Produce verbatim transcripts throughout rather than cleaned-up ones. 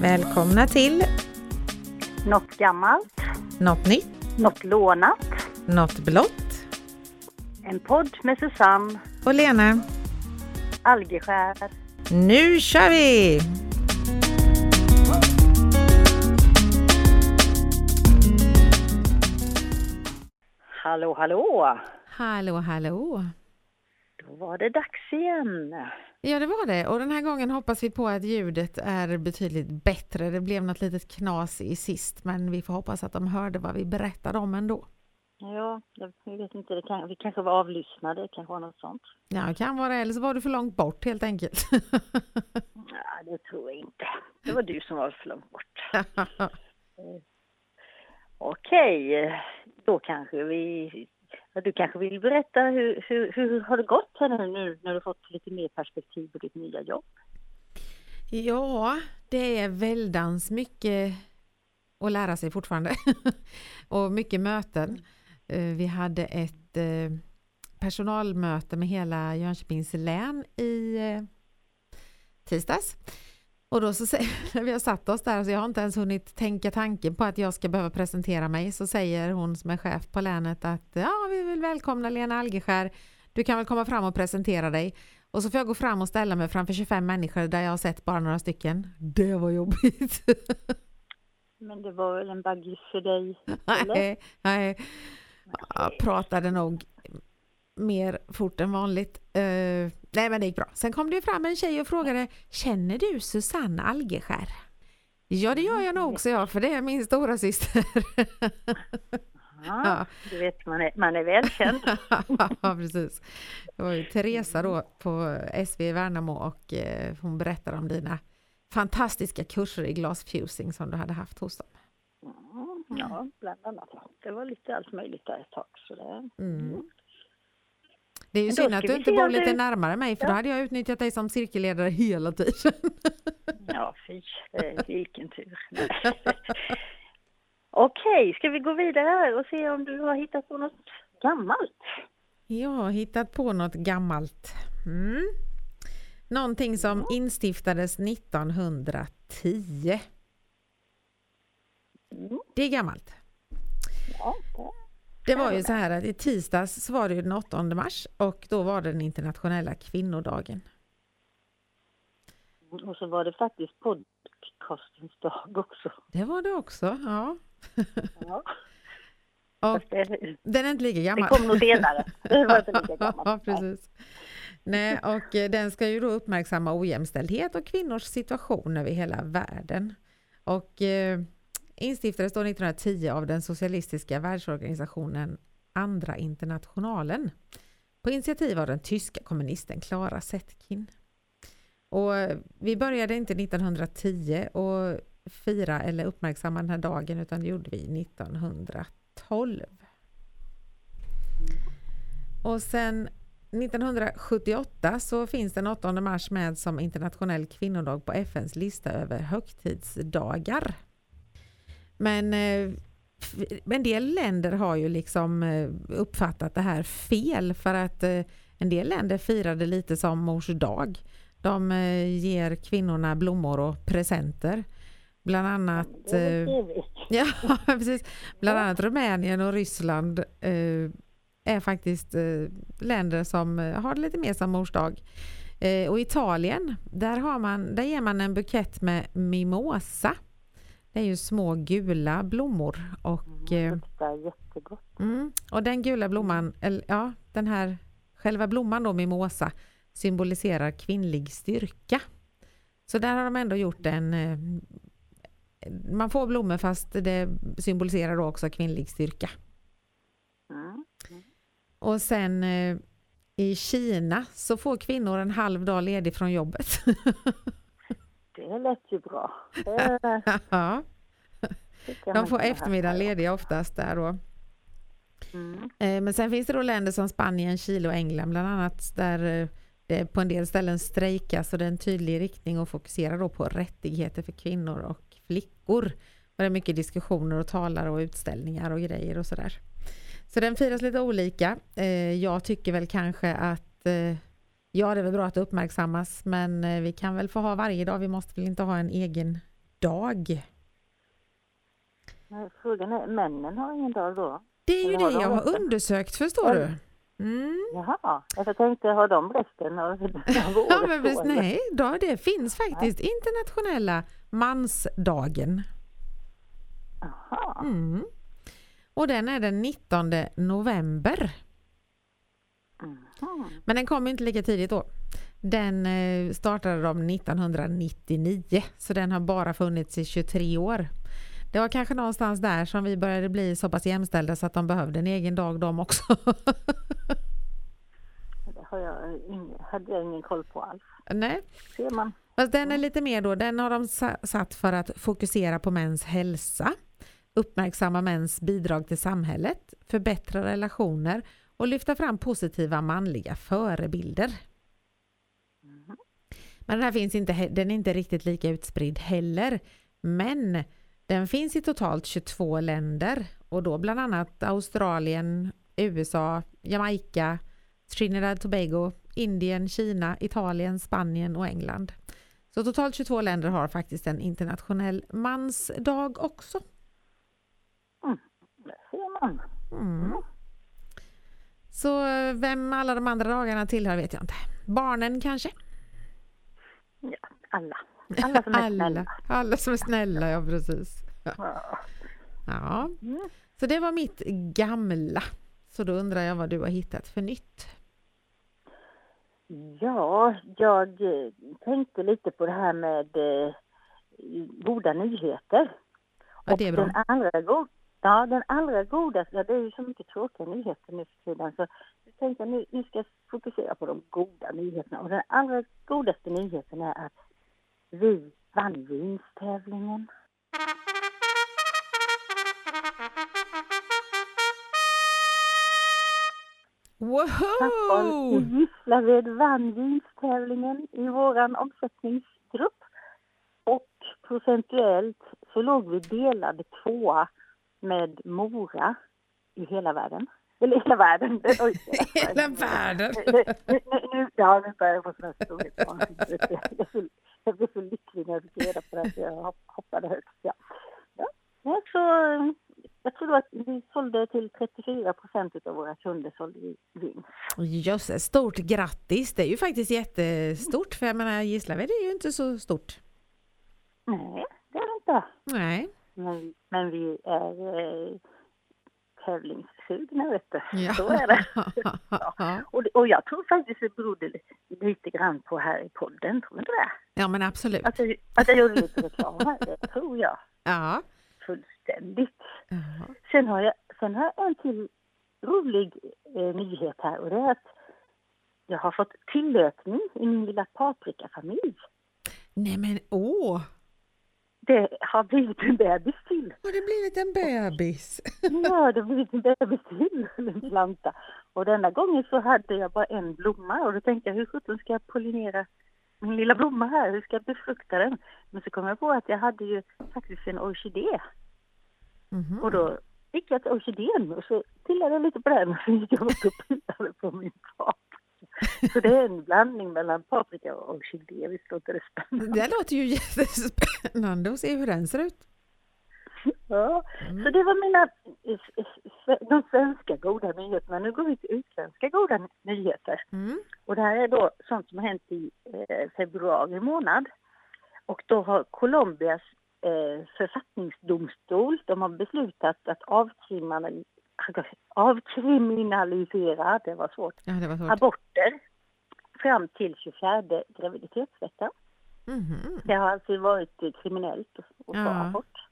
Välkomna till något gammalt, något nytt, något lånat, något blått. En podd med Susanne och Lena Algeskär. Nu kör vi! Hallå, hallå! Hallå, hallå! Då var det dags igen. Ja, det var det. Och den här gången hoppas vi på att ljudet är betydligt bättre. Det blev något litet knas i sist, men vi får hoppas att de hörde vad vi berättade om ändå. Ja, jag vet inte. Det kan, vi kanske var avlyssnade, det kanske var något sånt. Ja, det kan vara, eller så var du för långt bort helt enkelt. Ja, det tror jag inte. Det var du som var för långt bort. Okej, då kanske vi... Du kanske vill berätta hur, hur, hur har det gått här nu när du fått lite mer perspektiv på ditt nya jobb? Ja, det är väldans mycket att lära sig fortfarande. Och mycket möten. Vi hade ett personalmöte med hela Jönköpings län i tisdags. Och då så säger, vi har satt oss där, så jag har inte ens hunnit tänka tanken på att jag ska behöva presentera mig. Så säger hon som är chef på länet att ja, vi vill välkomna Lena Algeskär. Du kan väl komma fram och presentera dig. Och så får jag gå fram och ställa mig framför tjugofem människor där jag har sett bara några stycken. Det var jobbigt. Men det var väl en baggy för dig? Eller? Nej, nej. Jag pratade nog mer fort än vanligt. Uh, nej men det gick bra. Sen kom det fram en tjej och frågade: känner du Susanne Algeskär? Ja, det gör jag nog, så jag, för det är min stora syster. Aha, ja. Du vet, man är, man är välkänd. Ja, precis. Det var ju Teresa då på S V Värnamo, och eh, hon berättade om dina fantastiska kurser i glasfusing som du hade haft hos dem. Mm, ja, bland annat. Det var lite allt möjligt där ett tag. Så det... Mm. Det är ju synd att du inte bor lite du... närmare mig, för ja, då hade jag utnyttjat dig som cirkelledare hela tiden. Ja, fy. Vilken tur. Okej, ska vi gå vidare och se om du har hittat på något gammalt? Jag har hittat på något gammalt. Mm. Någonting som instiftades nittonhundratio. Mm. Det är gammalt. Ja, ja. Det var ju så här att i tisdags så var det ju den åttonde mars, och då var det den internationella kvinnodagen. Och så var det faktiskt podcastens dag också. Det var det också, ja. Ja. Och det, den är inte lika gammal. Det kom nog senare. Det var inte lika gammal. Ja, precis. Nej, och den ska ju då uppmärksamma ojämställdhet och kvinnors situation över hela världen. Och... instiftades då nittonhundratio av den socialistiska världsorganisationen Andra Internationalen på initiativ av den tyska kommunisten Clara Zetkin. Och vi började inte nittonhundratio och fira eller uppmärksamma den här dagen, utan det gjorde vi nittonhundratolv. Och sen nittonhundrasjuttioåtta så finns den åttonde mars med som internationell kvinnodag på F N:s lista över högtidsdagar. Men en del länder har ju liksom uppfattat det här fel, för att en del länder firade lite som mors dag. De ger kvinnorna blommor och presenter. Bland annat, ja, precis. Bland annat Rumänien och Ryssland är faktiskt länder som har det lite mer som mors dag. Och Italien, där, har man, där ger man en bukett med mimosa. Det är ju små gula blommor, och mm, det är jättegott. Mm, och den gula blomman, eller ja, den här själva blomman då, mimosa, symboliserar kvinnlig styrka. Så där har de ändå gjort en, man får blommor fast det symboliserar då också kvinnlig styrka. Mm. Mm. Och sen i Kina så får kvinnor en halv dag ledig från jobbet. Det lät ju bra. Ja. De får eftermiddagen lediga oftast där då. Mm. Men sen finns det då länder som Spanien, Chile och England bland annat, där det på en del ställen strejkas, och det är en tydlig riktning och fokuserar då på rättigheter för kvinnor och flickor. Och det är mycket diskussioner och talare och utställningar och grejer och sådär. Så den firas lite olika. Jag tycker väl kanske att... Ja, det är väl bra att det uppmärksammas, men vi kan väl få ha varje dag. Vi måste väl inte ha en egen dag? Men frågan är, männen har ingen dag då? Det är ju det jag har undersökt, förstår du? Mm. Jaha, jag tänkte, har de resten av ja, men visst, nej, då, det finns faktiskt internationella mansdagen. Jaha. Mm. Och den är den nittonde november. Mm. Men den kom inte lika tidigt då. Den startade de nittonhundranittionio, så den har bara funnits i tjugotre år. Det var kanske någonstans där som vi började bli så pass jämställda så att de behövde en egen dag de också. Det har jag ingen, hade jag ingen koll på alls. Nej. Ser man. Fast den är lite mer då. Den har de satt för att fokusera på mäns hälsa, uppmärksamma mäns bidrag till samhället, förbättra relationer och lyfta fram positiva manliga förebilder. Mm. Men den här finns inte, den är inte riktigt lika utspridd heller. Men den finns i totalt tjugotvå länder och då bland annat Australien, U S A, Jamaica, Trinidad och Tobago, Indien, Kina, Italien, Spanien och England. Så totalt tjugotvå länder har faktiskt en internationell mansdag också. Mm, det ser man. Mm. Så vem alla de andra dagarna tillhör vet jag inte. Barnen kanske? Ja, alla. Alla som är alla, snälla. Alla som är snälla, ja precis. Ja. Ja. Så det var mitt gamla. Så då undrar jag vad du har hittat för nytt. Ja, jag tänkte lite på det här med goda nyheter. Ja, det är bra. Och den allra goda, ja, den allra goda, ja, det är ju så mycket tråkiga nyheter nu för tiden. Så jag tänkte nu, nu ska jag fokusera på de goda nyheterna. Och den allra godaste nyheten är att vi vann vinstävlingen. Wow! Stockholm i Gislaved vann vinstävlingen i våran omsättningsgrupp. Och procentuellt så låg vi delade tvåa med Mora i hela världen. Eller hela världen. Hela världen? Ja, nu börjar jag få sådana storhet. Jag blev så lycklig när jag fick reda på det här, så jag hoppade högst. Ja. Ja, så, jag tror att vi sålde till trettiofyra procent av våra kunder sålde i vin. Just, stort grattis. Det är ju faktiskt jättestort. För jag menar, Gislaved är ju inte så stort. Nej, det är det inte. Nej. Men, men vi är eh, tävlingssugna, vet du. Ja. Så är det. Ja. Och, och jag tror faktiskt det berodde lite, lite grann på här i podden, tror du inte det? Ja, men absolut. Att jag, att jag gjorde lite reklam här, det tror jag. Ja. Fullständigt. Uh-huh. Sen, har jag, sen har jag en till rolig eh, nyhet här, och det är att jag har fått tillökning i min lilla paprikafamilj. Nej, men åh! Det har blivit en bebis till. Har det blivit en bebis? Ja, det har blivit en bebis till. En planta. Och denna gången så hade jag bara en blomma. Och då tänkte jag, hur sjutton ska jag pollinera min lilla blomma här? Hur ska jag befrukta den? Men så kom jag på att jag hade ju faktiskt en orkidé. Mm-hmm. Och då gick jag till orkidén och så tillade jag lite på den. Och så gick jag och pillade på min paprika. Så det är en blandning mellan paprika och orkidé. Visst låter det spännande? Det låter ju jättespännande att se hur den ser ut. Ja, mm. Så det var mina de svenska goda nyheterna. Nu går vi till utländska goda nyheter. Mm. Och det här är då sånt som har hänt i eh, februari månad. Och då har Colombias eh, författningsdomstol, de har beslutat att avkriminalisera avkriminalisera, det var svårt, ja, det var svårt. aborter fram till tjugofjärde graviditetsveckan. Mm-hmm. Det har alltså varit kriminellt att ja. få abort.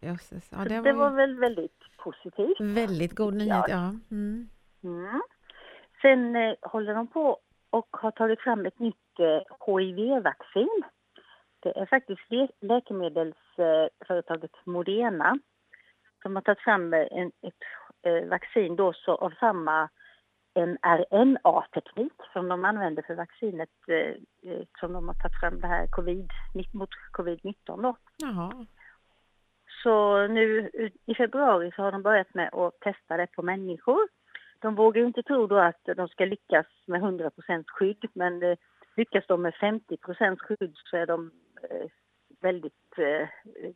Just, ja, det var, det var ju... väl väldigt positivt. Väldigt god nyhet, ja. ja. Mm. Mm. Sen eh, håller de på och har tagit fram ett nytt eh, H I V-vaccin. Det är faktiskt lä- läkemedelsföretaget eh, Moderna som har tagit fram en, ett vaccin då så av samma m R N A-teknik som de använder för vaccinet eh, som de har tagit fram det här covid, mot covid nitton då. Jaha. Så nu i februari så har de börjat med att testa det på människor. De vågar ju inte tro då att de ska lyckas med hundra procent skydd, men eh, lyckas de med femtio procent skydd så är de eh, väldigt eh,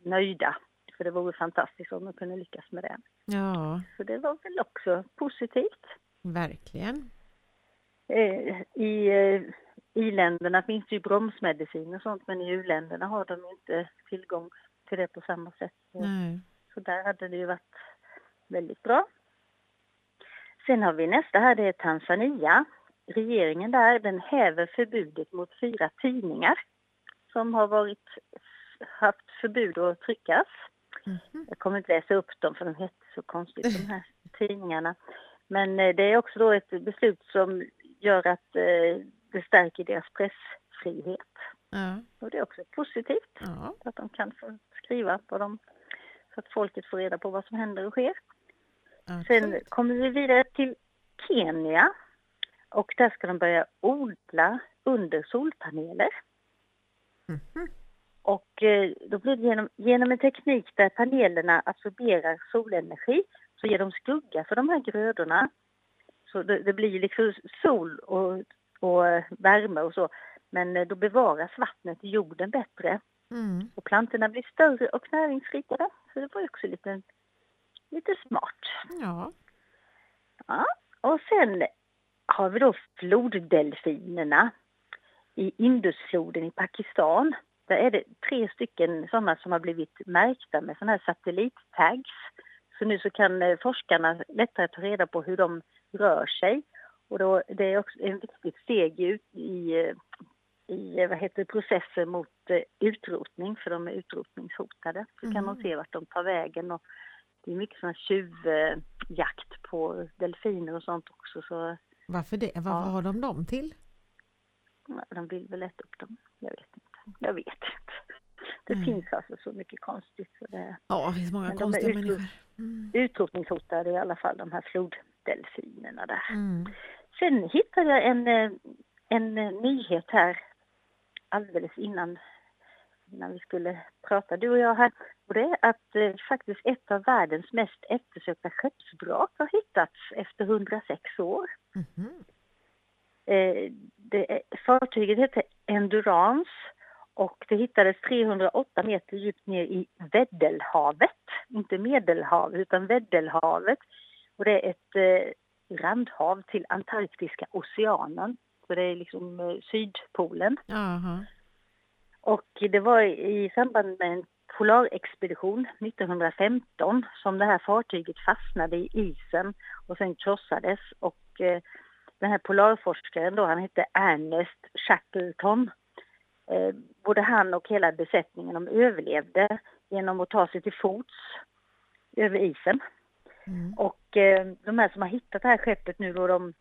nöjda. För det vore fantastiskt om man kunde lyckas med det. Ja. Så det var väl också positivt. Verkligen. Eh, i, eh, I länderna finns det ju bromsmedicin och sånt. Men i u-länderna har de inte tillgång till det på samma sätt. Nej. Så där hade det ju varit väldigt bra. Sen har vi nästa här, det är Tanzania. Regeringen där, den häver förbudet mot fyra tidningar som har varit, haft förbud att tryckas. Mm-hmm. Jag kommer inte läsa upp dem för de heter så konstigt, de här tidningarna. Men det är också då ett beslut som gör att det stärker deras pressfrihet. Mm. Och det är också positivt, mm, att de kan få skriva på dem så att folket får reda på vad som händer och sker. Mm. Sen kommer vi vidare till Kenya. Och där ska de börja odla under solpaneler. Mm. Och då blir det genom, genom en teknik där panelerna absorberar solenergi, så ger de skugga för de här grödorna. Så det, det blir liksom sol och, och värme och så. Men då bevaras vattnet i jorden bättre. Mm. Och plantorna blir större och näringsrikare. Så det var också lite, lite smart. Ja. Ja. Och sen har vi då floddelfinerna i Indusfloden i Pakistan. Där är det tre stycken sådana som har blivit märkta med sådana här satellittags. Så nu så kan forskarna lättare ta reda på hur de rör sig. Och då, det är också en viktigt steg i, i, i vad heter processer mot utrotning, för de är utrotningshotade. Så mm. kan man se vart de tar vägen. Och det är mycket sån här tjuvjakt på delfiner och sånt också. Så varför det? Varför ja. har de dem till? De vill väl äta upp dem. Jag vet inte. Jag vet inte. Det mm. finns alltså så mycket konstigt. Så det... Ja, det finns många men konstiga utrot... människor. Mm. Utrotningshotade i alla fall, de här floddelfinerna där. Mm. Sen hittade jag en, en nyhet här alldeles innan, innan vi skulle prata, du och jag här. Och det är att eh, faktiskt ett av världens mest eftersökta skeppsvrak har hittats efter hundrasex år. Mm-hmm. Eh, det är, fartyget heter Endurance och det hittades trehundraåtta meter djupt ner i Weddellhavet. Inte Medelhavet utan Weddellhavet. Och det är ett eh, randhav till Antarktiska oceanen. Så det är liksom eh, Sydpolen. Mm-hmm. Och det var i, i samband med en polarexpedition nittonhundrafemton som det här fartyget fastnade i isen och sen krossades. Och eh, den här polarforskaren då, han hette Ernest Shackleton. Eh, både han och hela besättningen de överlevde genom att ta sig till fots över isen. Mm. Och eh, de här som har hittat det här skeppet nu då, de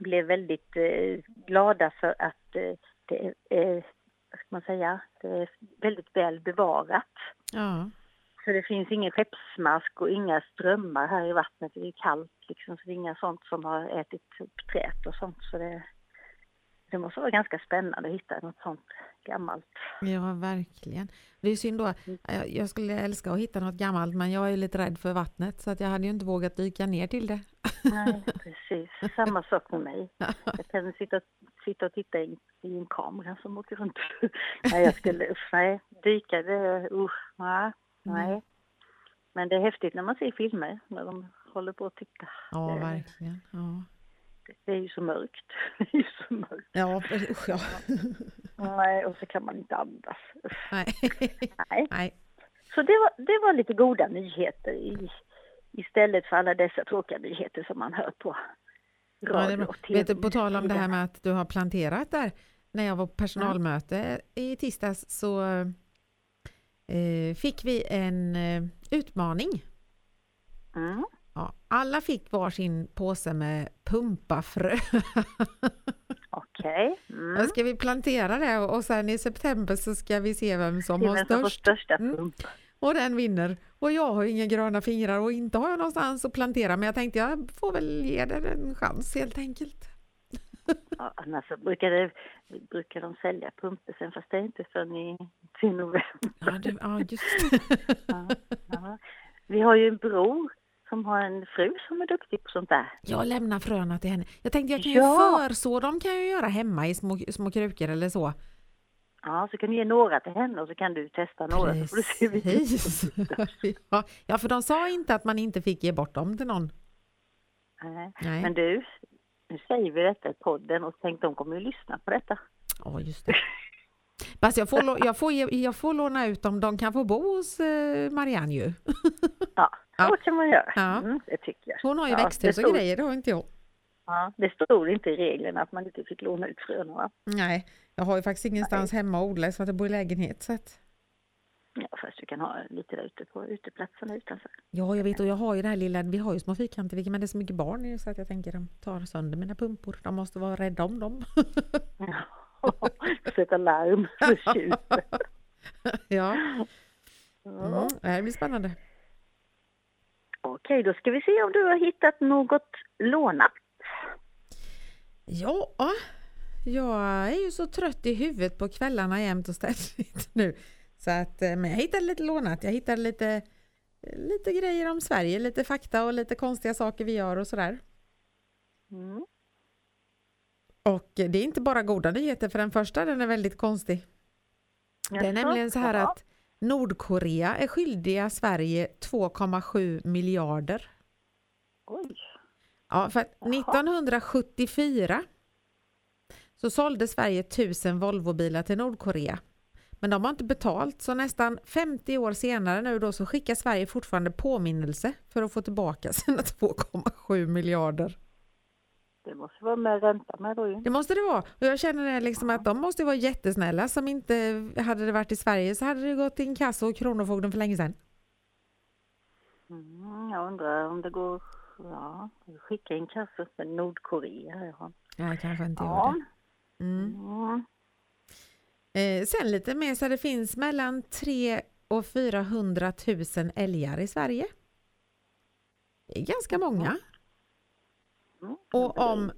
blev väldigt eh, glada för att eh, det är eh, ska man säga, det är väldigt väl bevarat. Ja. Så det finns ingen skeppsmask och inga strömmar här i vattnet. Det är kallt liksom, så det är inga sånt som har ätit upp trät och sånt. Så det, det måste vara ganska spännande att hitta något sånt gammalt. Ja, verkligen. Det är ju synd då. Jag skulle älska att hitta något gammalt, men jag är ju lite rädd för vattnet. Så att jag hade ju inte vågat dyka ner till det. Nej, precis. Samma sak med mig. Jag kan sitta, sitta och titta in i en kamera som åker runt. Nej, jag skulle nej, dyka. Det, uh, nej. Men det är häftigt när man ser filmer när de håller på att titta. Ja, det, verkligen. Ja. Det är ju så mörkt. Det är ju så mörkt. Ja, precis. Ja. Nej, och så kan man inte andas. Nej. nej. nej. Så det var, det var lite goda nyheter i istället för alla dessa tråkiga nyheter som man hör på radio och tv. Vet du, på tal om det här med att du har planterat där. När jag var på personalmöte mm. i tisdags så eh, fick vi en eh, utmaning. Mm. Ja, alla fick varsin påse med pumpafrö. Okej. Okay. Mm. Då ska vi plantera det och sen i september så ska vi se vem som har störst. största pump. Mm. Och den vinner. Och jag har inga gröna fingrar och inte har jag någonstans att plantera. Men jag tänkte jag får väl ge den en chans helt enkelt. Ja, annars så brukar, det, brukar de sälja pumpor sen fast det är inte förrän i november. Ja, det, ja just det. Ja, ja. Vi har ju en bror som har en fru som är duktig på sånt där. Jag lämnar fröna till henne. Jag tänkte jag kan ju ja. förså. De kan ju göra hemma i små, små krukor eller så. Ja, så kan du ge några till henne och så kan du testa några. Precis. Så får du se vilket. Ja, för de sa inte att man inte fick ge bort dem till någon. Nej. Nej. Men du, nu säger vi detta i podden och tänk, de kommer ju lyssna på detta. Ja, just det. Fast jag får, jag, får, jag får låna ut dem. De kan få bo hos Marianne ju. Ja, så kan man göra. Ja. Mm, det tycker jag. Hon har ju ja, växthus och stod... grejer, det har inte jag. Ja, det stod inte i reglerna att man inte fick låna ut fröna. Nej, jag har ju faktiskt ingenstans Nej. hemma att odla så att jag bor i lägenhet. Så att... Ja, fast du kan ha lite där ute på uteplatsen utanför. Ja, jag vet, och jag har ju det här lilla, vi har ju små fyrkanter, men det är så mycket barn i så att jag tänker de tar sönder mina pumpor. De måste vara rädda om dem. Ja. Sätta larm för tjusen. Ja. Mm, det här blir spännande. Okej, då ska vi se om du har hittat något lånat. Ja, jag är ju så trött i huvudet på kvällarna jämt och ständigt nu. Så att, men jag hittade lite lånat. Jag hittade lite, lite grejer om Sverige, lite fakta och lite konstiga saker vi gör och sådär. Mm. Och det är inte bara goda nyheter, för den första den är väldigt konstig. Det är nämligen så här att Nordkorea är skyldiga Sverige två komma sju miljarder. Oj. Ja, för att nittonhundrasjuttiofyra så sålde Sverige tusen Volvobilar till Nordkorea. Men de har inte betalt, så nästan femtio år senare nu då så skickar Sverige fortfarande påminnelse för att få tillbaka sina två komma sju miljarder. Det måste vara med ränta med då ju. Det måste det vara. Och jag känner det liksom att de måste vara jättesnälla som inte, hade det varit i Sverige så hade det gått in kassa och kronofogden för länge sedan. Mm, jag undrar om det går, ja, skicka in kassa för Nordkorea. Ja, ja kanske inte ja. gör det. Mm. Mm. Eh, sen lite mer så det finns mellan tre och fyrahundratusen älgar i Sverige. Det är ganska många. Mm. Och om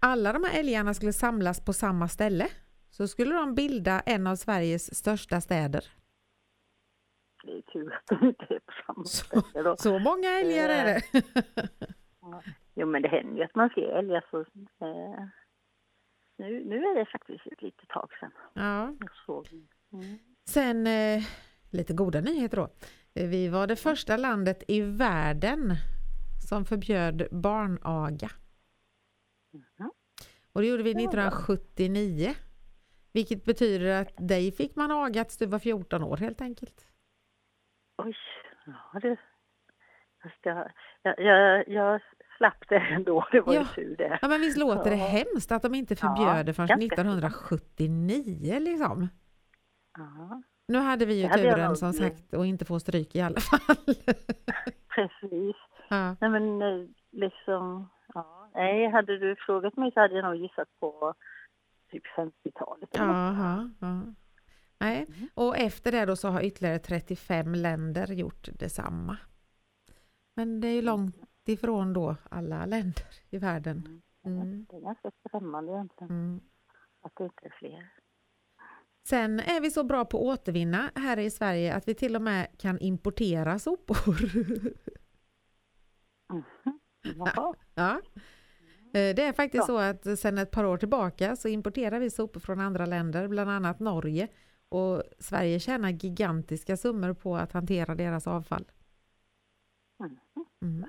alla de här älgarna skulle samlas på samma ställe så skulle de bilda en av Sveriges största städer. Det är tur att de inte är på samma ställe då. Så, så många älgar är det. Ja. Jo, men det händer ju att man ser älgar. Så, eh, nu, nu är det faktiskt ett litet tag sedan. Ja. Så, mm. Sen eh, lite goda nyheter då. Vi var det första landet i världen som förbjöd barnaga. Mm. Och det gjorde vi nittonhundrasjuttionio. Vilket betyder att dig fick man aga tills du var fjorton år helt enkelt. Oj, ja det... Jag, jag, jag, jag slapp det ändå, det var ja. ju tur det. Ja, men visst låter det hemskt att de inte förbjöd det förrän ja, nittonhundrasjuttionio liksom. Ja. Nu hade vi ju turen som sagt och inte få stryk i alla fall. Precis. Ja. Nej men liksom, ja, nej, hade du frågat mig så hade jag nog gissat på typ femtiotalet. Jaha, ja. Nej, och efter det då så har ytterligare trettiofem länder gjort detsamma. Men det är ju långt ifrån då alla länder i världen. Mm. Det är ganska skrämmande egentligen mm. att det inte är fler. Sen är vi så bra på att återvinna här i Sverige att vi till och med kan importera sopor. Ja. Ja. Det är faktiskt ja. så att sedan ett par år tillbaka så importerar vi sopor från andra länder, bland annat Norge. Och Sverige tjänar gigantiska summor på att hantera deras avfall. Mm.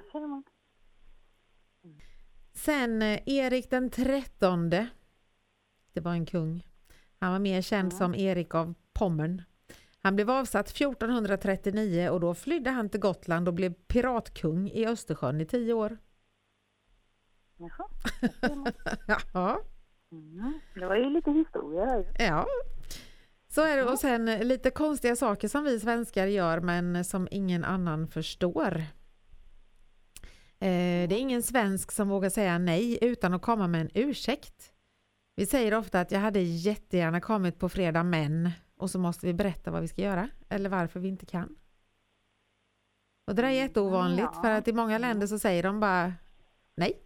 Sen Erik den trettonde, det var en kung. Han var mer känd mm. som Erik av Pommern. Han blev avsatt fjortonhundratrettionio och då flydde han till Gotland och blev piratkung i Östersjön i tio år. Jaha. Ja. Mm. Det var ju lite historia där. Ja. Så är det. Och sen lite konstiga saker som vi svenskar gör men som ingen annan förstår. Eh, det är ingen svensk som vågar säga nej utan att komma med en ursäkt. Vi säger ofta att jag hade jättegärna kommit på fredag men och så måste vi berätta vad vi ska göra eller varför vi inte kan. Och det där är jätteovanligt ja. för att i många länder så säger de bara nej,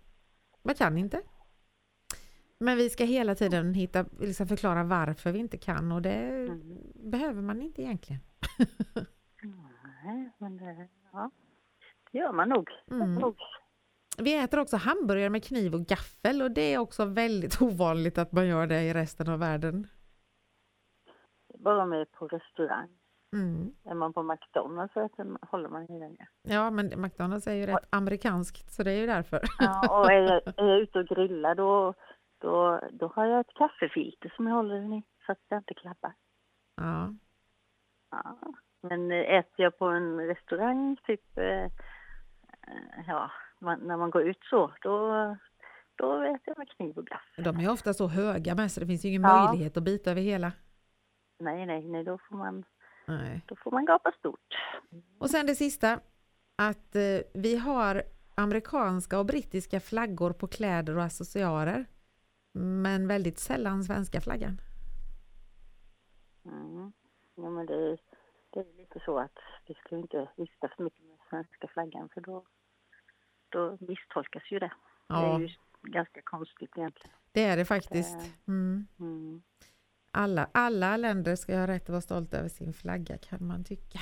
man kan inte. Men vi ska hela tiden hitta, liksom förklara varför vi inte kan och det mm. behöver man inte egentligen. Nej, men det, ja. det gör man nog. Mm. nog. Vi äter också hamburgare med kniv och gaffel och det är också väldigt ovanligt att man gör det i resten av världen. bara om man är på restaurang. Mm. Är man på McDonalds så håller man ju länge. Ja, men McDonalds är ju rätt amerikanskt, så det är ju därför. Ja, och är jag, är jag ute och grillar då, då, då har jag ett kaffefilter som jag håller den i så att jag inte klappar. Ja. Ja. Men äter jag på en restaurang typ, ja, man, när man går ut så, då... Då äter jag med kniv och gaffel. De är ofta så höga med så det finns ju ingen ja. möjlighet att bita över hela. Nej, nej, nej. Då får man, nej. Då får man gapa stort. Och sen det sista. Att eh, vi har amerikanska och brittiska flaggor på kläder och accessoarer. Men väldigt sällan svenska flaggan. Mm. Ja, men det, det är lite så att vi ska inte vifta för mycket med svenska flaggan. För då, då misstolkas ju det. Ja. Det är ju ganska konstigt egentligen. Det är det faktiskt. Mm. Mm. Alla, alla länder ska ha rätt att vara stolta över sin flagga, kan man tycka.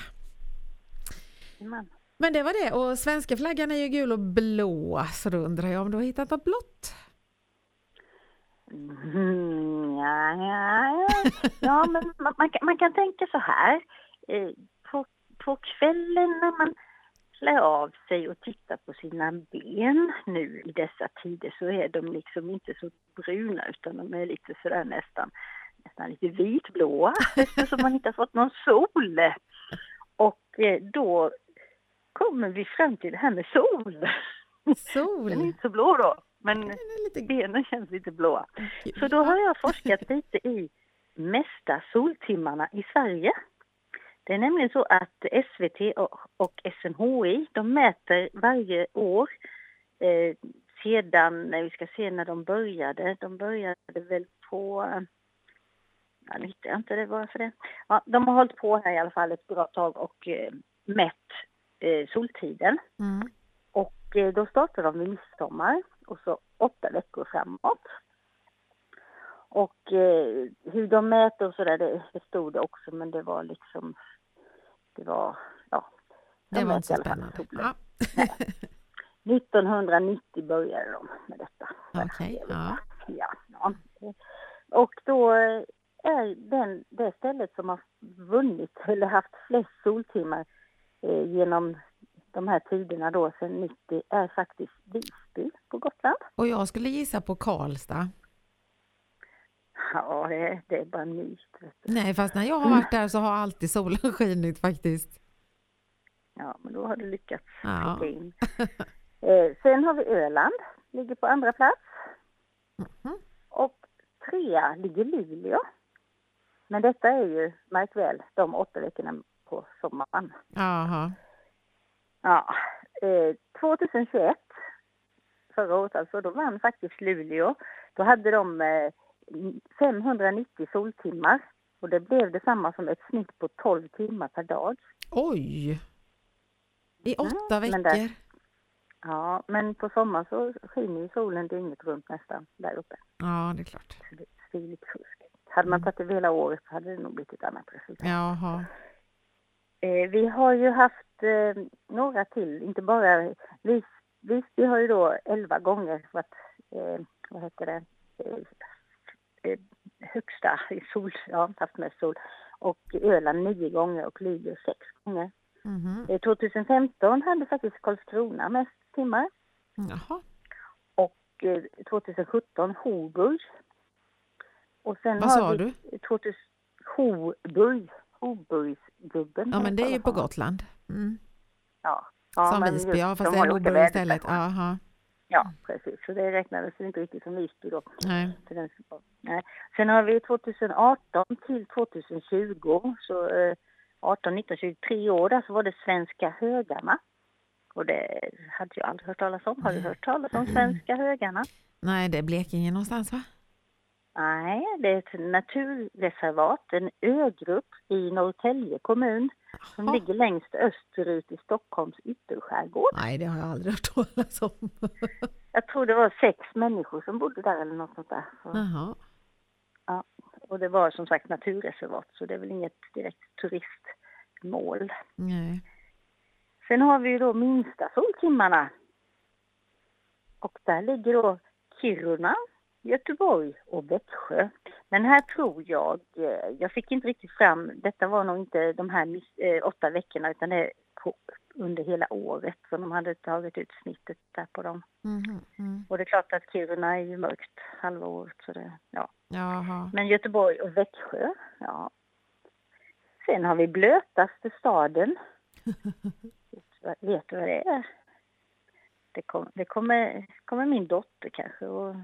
Mm. Men det var det. Och svenska flaggan är ju gul och blå. Så då undrar jag om du har hittat något blått? Mm, ja, ja, ja. ja, men man, man, kan, man kan tänka så här. Eh, på, på kvällen när man klä av sig och titta på sina ben nu i dessa tider så är de liksom inte så bruna utan de är lite sådär nästan, nästan lite vitblåa eftersom man inte har fått någon sol. Och då kommer vi fram till det här med sol. Sol? Den är inte så blå då, men lite... benen känns lite blåa. Så då har jag forskat lite i mesta soltimmarna i Sverige. Det är nämligen så att S V T och S M H I, de mäter varje år eh, sedan, vi ska se när de började, de började väl på, ja, nu hittar jag inte det bara för det. Ja, de har hållit på här i alla fall ett bra tag och eh, mätt eh, soltiden. Mm. Och eh, då startar de vid midsommar och så åtta veckor framåt. Och eh, hur de mäter och sådär, det, det stod det också, men det var liksom, det var, ja. De det var inte spännande. Ja. nittonhundranittio började de med detta. Okej, okay, ja. Ja, ja. Och då är den, det stället som har vunnit, eller haft flest soltimmar eh, genom de här tiderna då, sedan nittio, är faktiskt Visby på Gotland. Och jag skulle gissa på Karlstad. Ja, det, det är bara en myt. Nej, fast när jag har varit där så har alltid solen skinit faktiskt. Ja, men då har du lyckats. Ja. In. Eh, sen har vi Öland, ligger på andra plats. Mm-hmm. Och trea ligger Luleå. Men detta är ju, märk väl, de åtta veckorna på sommaren. Aha. Ja, eh, tjugohundratjugoett, förra året alltså, då vann faktiskt Luleå. Då hade de... Eh, femhundranittio soltimmar och det blev detsamma som ett snitt på tolv timmar per dag. Oj! I åtta mm, veckor? Men där, ja, men på sommar så skiner ju solen dygnet runt nästan där uppe. Ja, det är klart. Så det är lite fusk. Hade man tagit det hela året så hade det nog blivit ett annat resultat. Jaha. Eh, vi har ju haft eh, några till, inte bara Visby, vi, vi har ju då elva gånger varit, eh, vad heter det, eh, högsta i sol, ja, haft med sol, och Öland nio gånger och Luleå sex gånger. Mm-hmm. tjugofemton hade faktiskt Karlstrona mest timmar. Jaha. Och eh, tjugosjutton Hoburg. Och sen vad sa du? tjugohundra Hoburg, Hoburgsgubben. Ja, men det är ju på Gotland. Mm. Ja. Ja, som Visby, ja, fast de det är Hoburg istället. Jaha. Ja, precis. Så det räknades inte riktigt som Visby då. Nej. Nej. Sen har vi tjugoarton till tjugotjugo, så arton, nitton, tjugo, tre år där, så var det Svenska Högarna. Och det hade jag aldrig hört talas om. Har du hört talas om Svenska Högarna? Nej, det är Blekinge någonstans, va? Nej, det är ett naturreservat, en ögrupp i Norrtälje kommun som ligger längst österut i Stockholms ytterskärgård. Nej, det har jag aldrig hört talas om. Jag tror det var sex människor som bodde där eller något sånt där. Jaha. Ja, och det var som sagt naturreservat, så det är väl inget direkt turistmål. Nej. Sen har vi ju då minsta soltimmarna. Och där ligger då Kiruna, Göteborg och Växjö. Men här tror jag, jag fick inte riktigt fram, detta var nog inte de här åtta veckorna utan det är under hela året som de hade tagit ut snittet där på dem. Mm, mm. Och det är klart att Kiruna är ju mörkt halva året så det, ja. Jaha. Men Göteborg och Växjö, ja. Sen har vi blötaste staden. Vet du vad det är? Det, kom, det kommer, kommer min dotter kanske att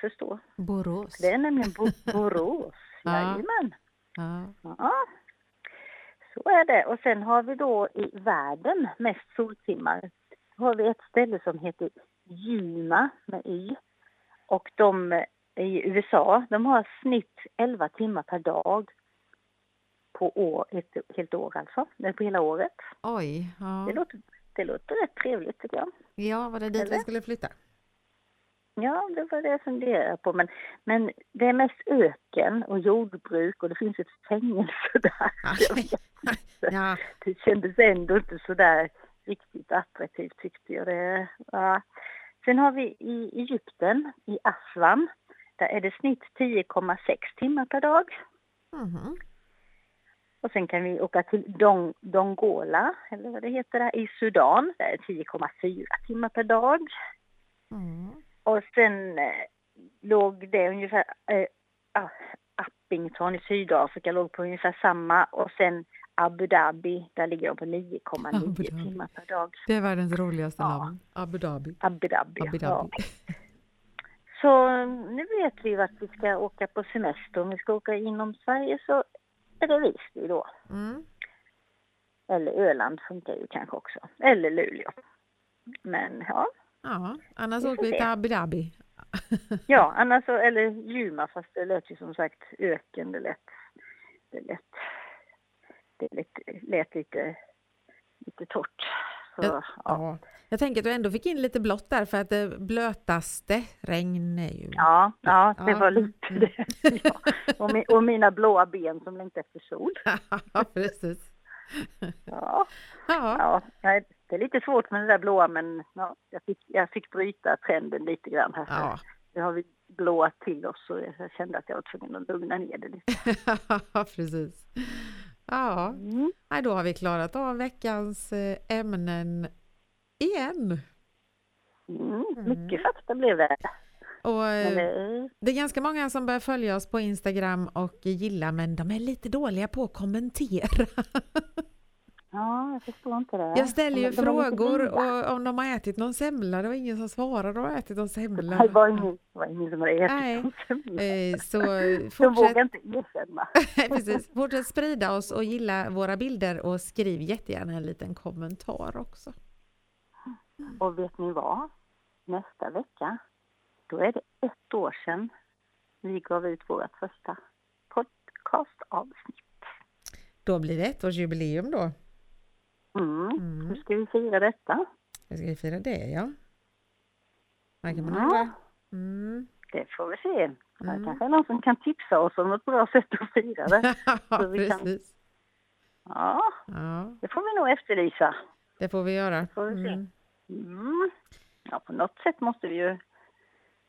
förstå. Borås. Det är nämligen Bo- Borås. Jajamän. Ja. Ja. Så är det. Och sen har vi då i världen mest soltimmar. Då har vi ett ställe som heter Juna med Y. Och de i U S A, de har snitt elva timmar per dag. På år, ett helt år alltså. Eller på hela året. Oj. Ja. Det låter, det låter rätt trevligt tycker jag. Ja, var det dit eller? Vi skulle flytta? Ja, det var det jag funderade på. Men, men det är mest öken och jordbruk och det finns ett fängelse där. Ja. Det kändes ändå inte så där riktigt attraktivt tyckte jag det. Ja. Sen har vi i Egypten, i Aswan. Där är det snitt tio komma sex timmar per dag. Mm-hmm. Och sen kan vi åka till Dong- Dongola, eller vad det heter där, i Sudan. Där är tio komma fyra timmar per dag. Mm. Och sen eh, låg det ungefär, eh, Uppington i Sydafrika låg på ungefär samma. Och sen Abu Dhabi, där ligger de på nio komma nio timmar per dag. Det är världens roligaste namn, ja. Abu Dhabi. Abu Dhabi, Abu Dhabi. Ja. Så nu vet vi vart vi ska åka på semester. Om vi ska åka inom Sverige så... Eller Visby då. Mm. Eller Öland funkar ju kanske också. Eller Luleå. Men ja. Ja, annars åker vi till Abu Dhabi. Ja, annars så, eller Juma, fast det lät ju som sagt öken. Det lät, det lät, det lät, lät lite, lite torrt. Så, jag, ja. Jag tänker att du ändå fick in lite blått där för att det blötaste regn är ju... Ja, ja det ja. var lite det. Ja. Och, min, och mina blåa ben som längtar efter sol. Ja, precis. Ja. Ja. Ja, det är lite svårt med det där blåa men ja, jag, fick, jag fick bryta trenden lite grann här. Ja. Nu har vi blåat till oss och jag kände att jag var tvungen att lugna ner det lite. Ja, precis. Ja, mm. Nej, då har vi klarat av veckans ämnen igen. Mm, mycket mm. fakta blev det. Och mm. det är ganska många som börjar följa oss på Instagram och gilla, men de är lite dåliga på att kommentera. Ja, jag förstår inte det. Jag ställer ju de frågor och om de har ätit någon semla. Det var ingen som svarade och har ätit någon semla. Det var ingen, det var ingen som har ätit Nej. någon semla. Eh, så fortsätt... De vågar inte erkänna. Precis. Fortsätt sprida oss och gilla våra bilder och skriv jättegärna en liten kommentar också. Mm. Och vet ni vad? Nästa vecka, då är det ett år sedan vi gav ut vårt första podcastavsnitt. Då blir det ett års jubileum då. Mm. Mm. Hur ska vi fira detta? Hur ska vi fira det, ja. Vad kan man ja. mm. Det får vi se. Mm. Det kanske är någon som kan tipsa oss om ett bra sätt att fira det. Så vi kan... ja. ja, det får vi nog efterlysa. Det får vi göra. Det får vi se. Mm. Mm. Ja, på något sätt måste vi ju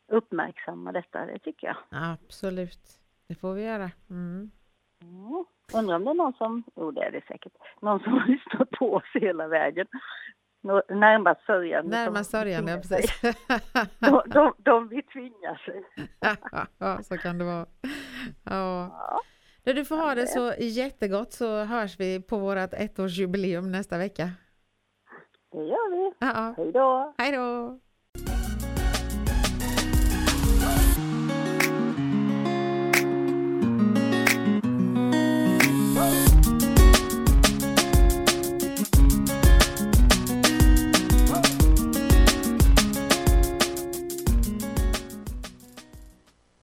uppmärksamma detta, det tycker jag. Absolut, det får vi göra. Mm. Mm. Undrar om det är någon som, jo oh, det är det säkert, någon som har lyssnat på oss hela vägen. Närmast sörjan. Närmast sörjan, ja precis. De, de, de vill tvinga sig. Ja, så kan det vara. Ja. Ja. Du får ha det så jättegott så hörs vi på vårat ettårsjubileum nästa vecka. Det gör vi. Ja. Hej då. Hej då.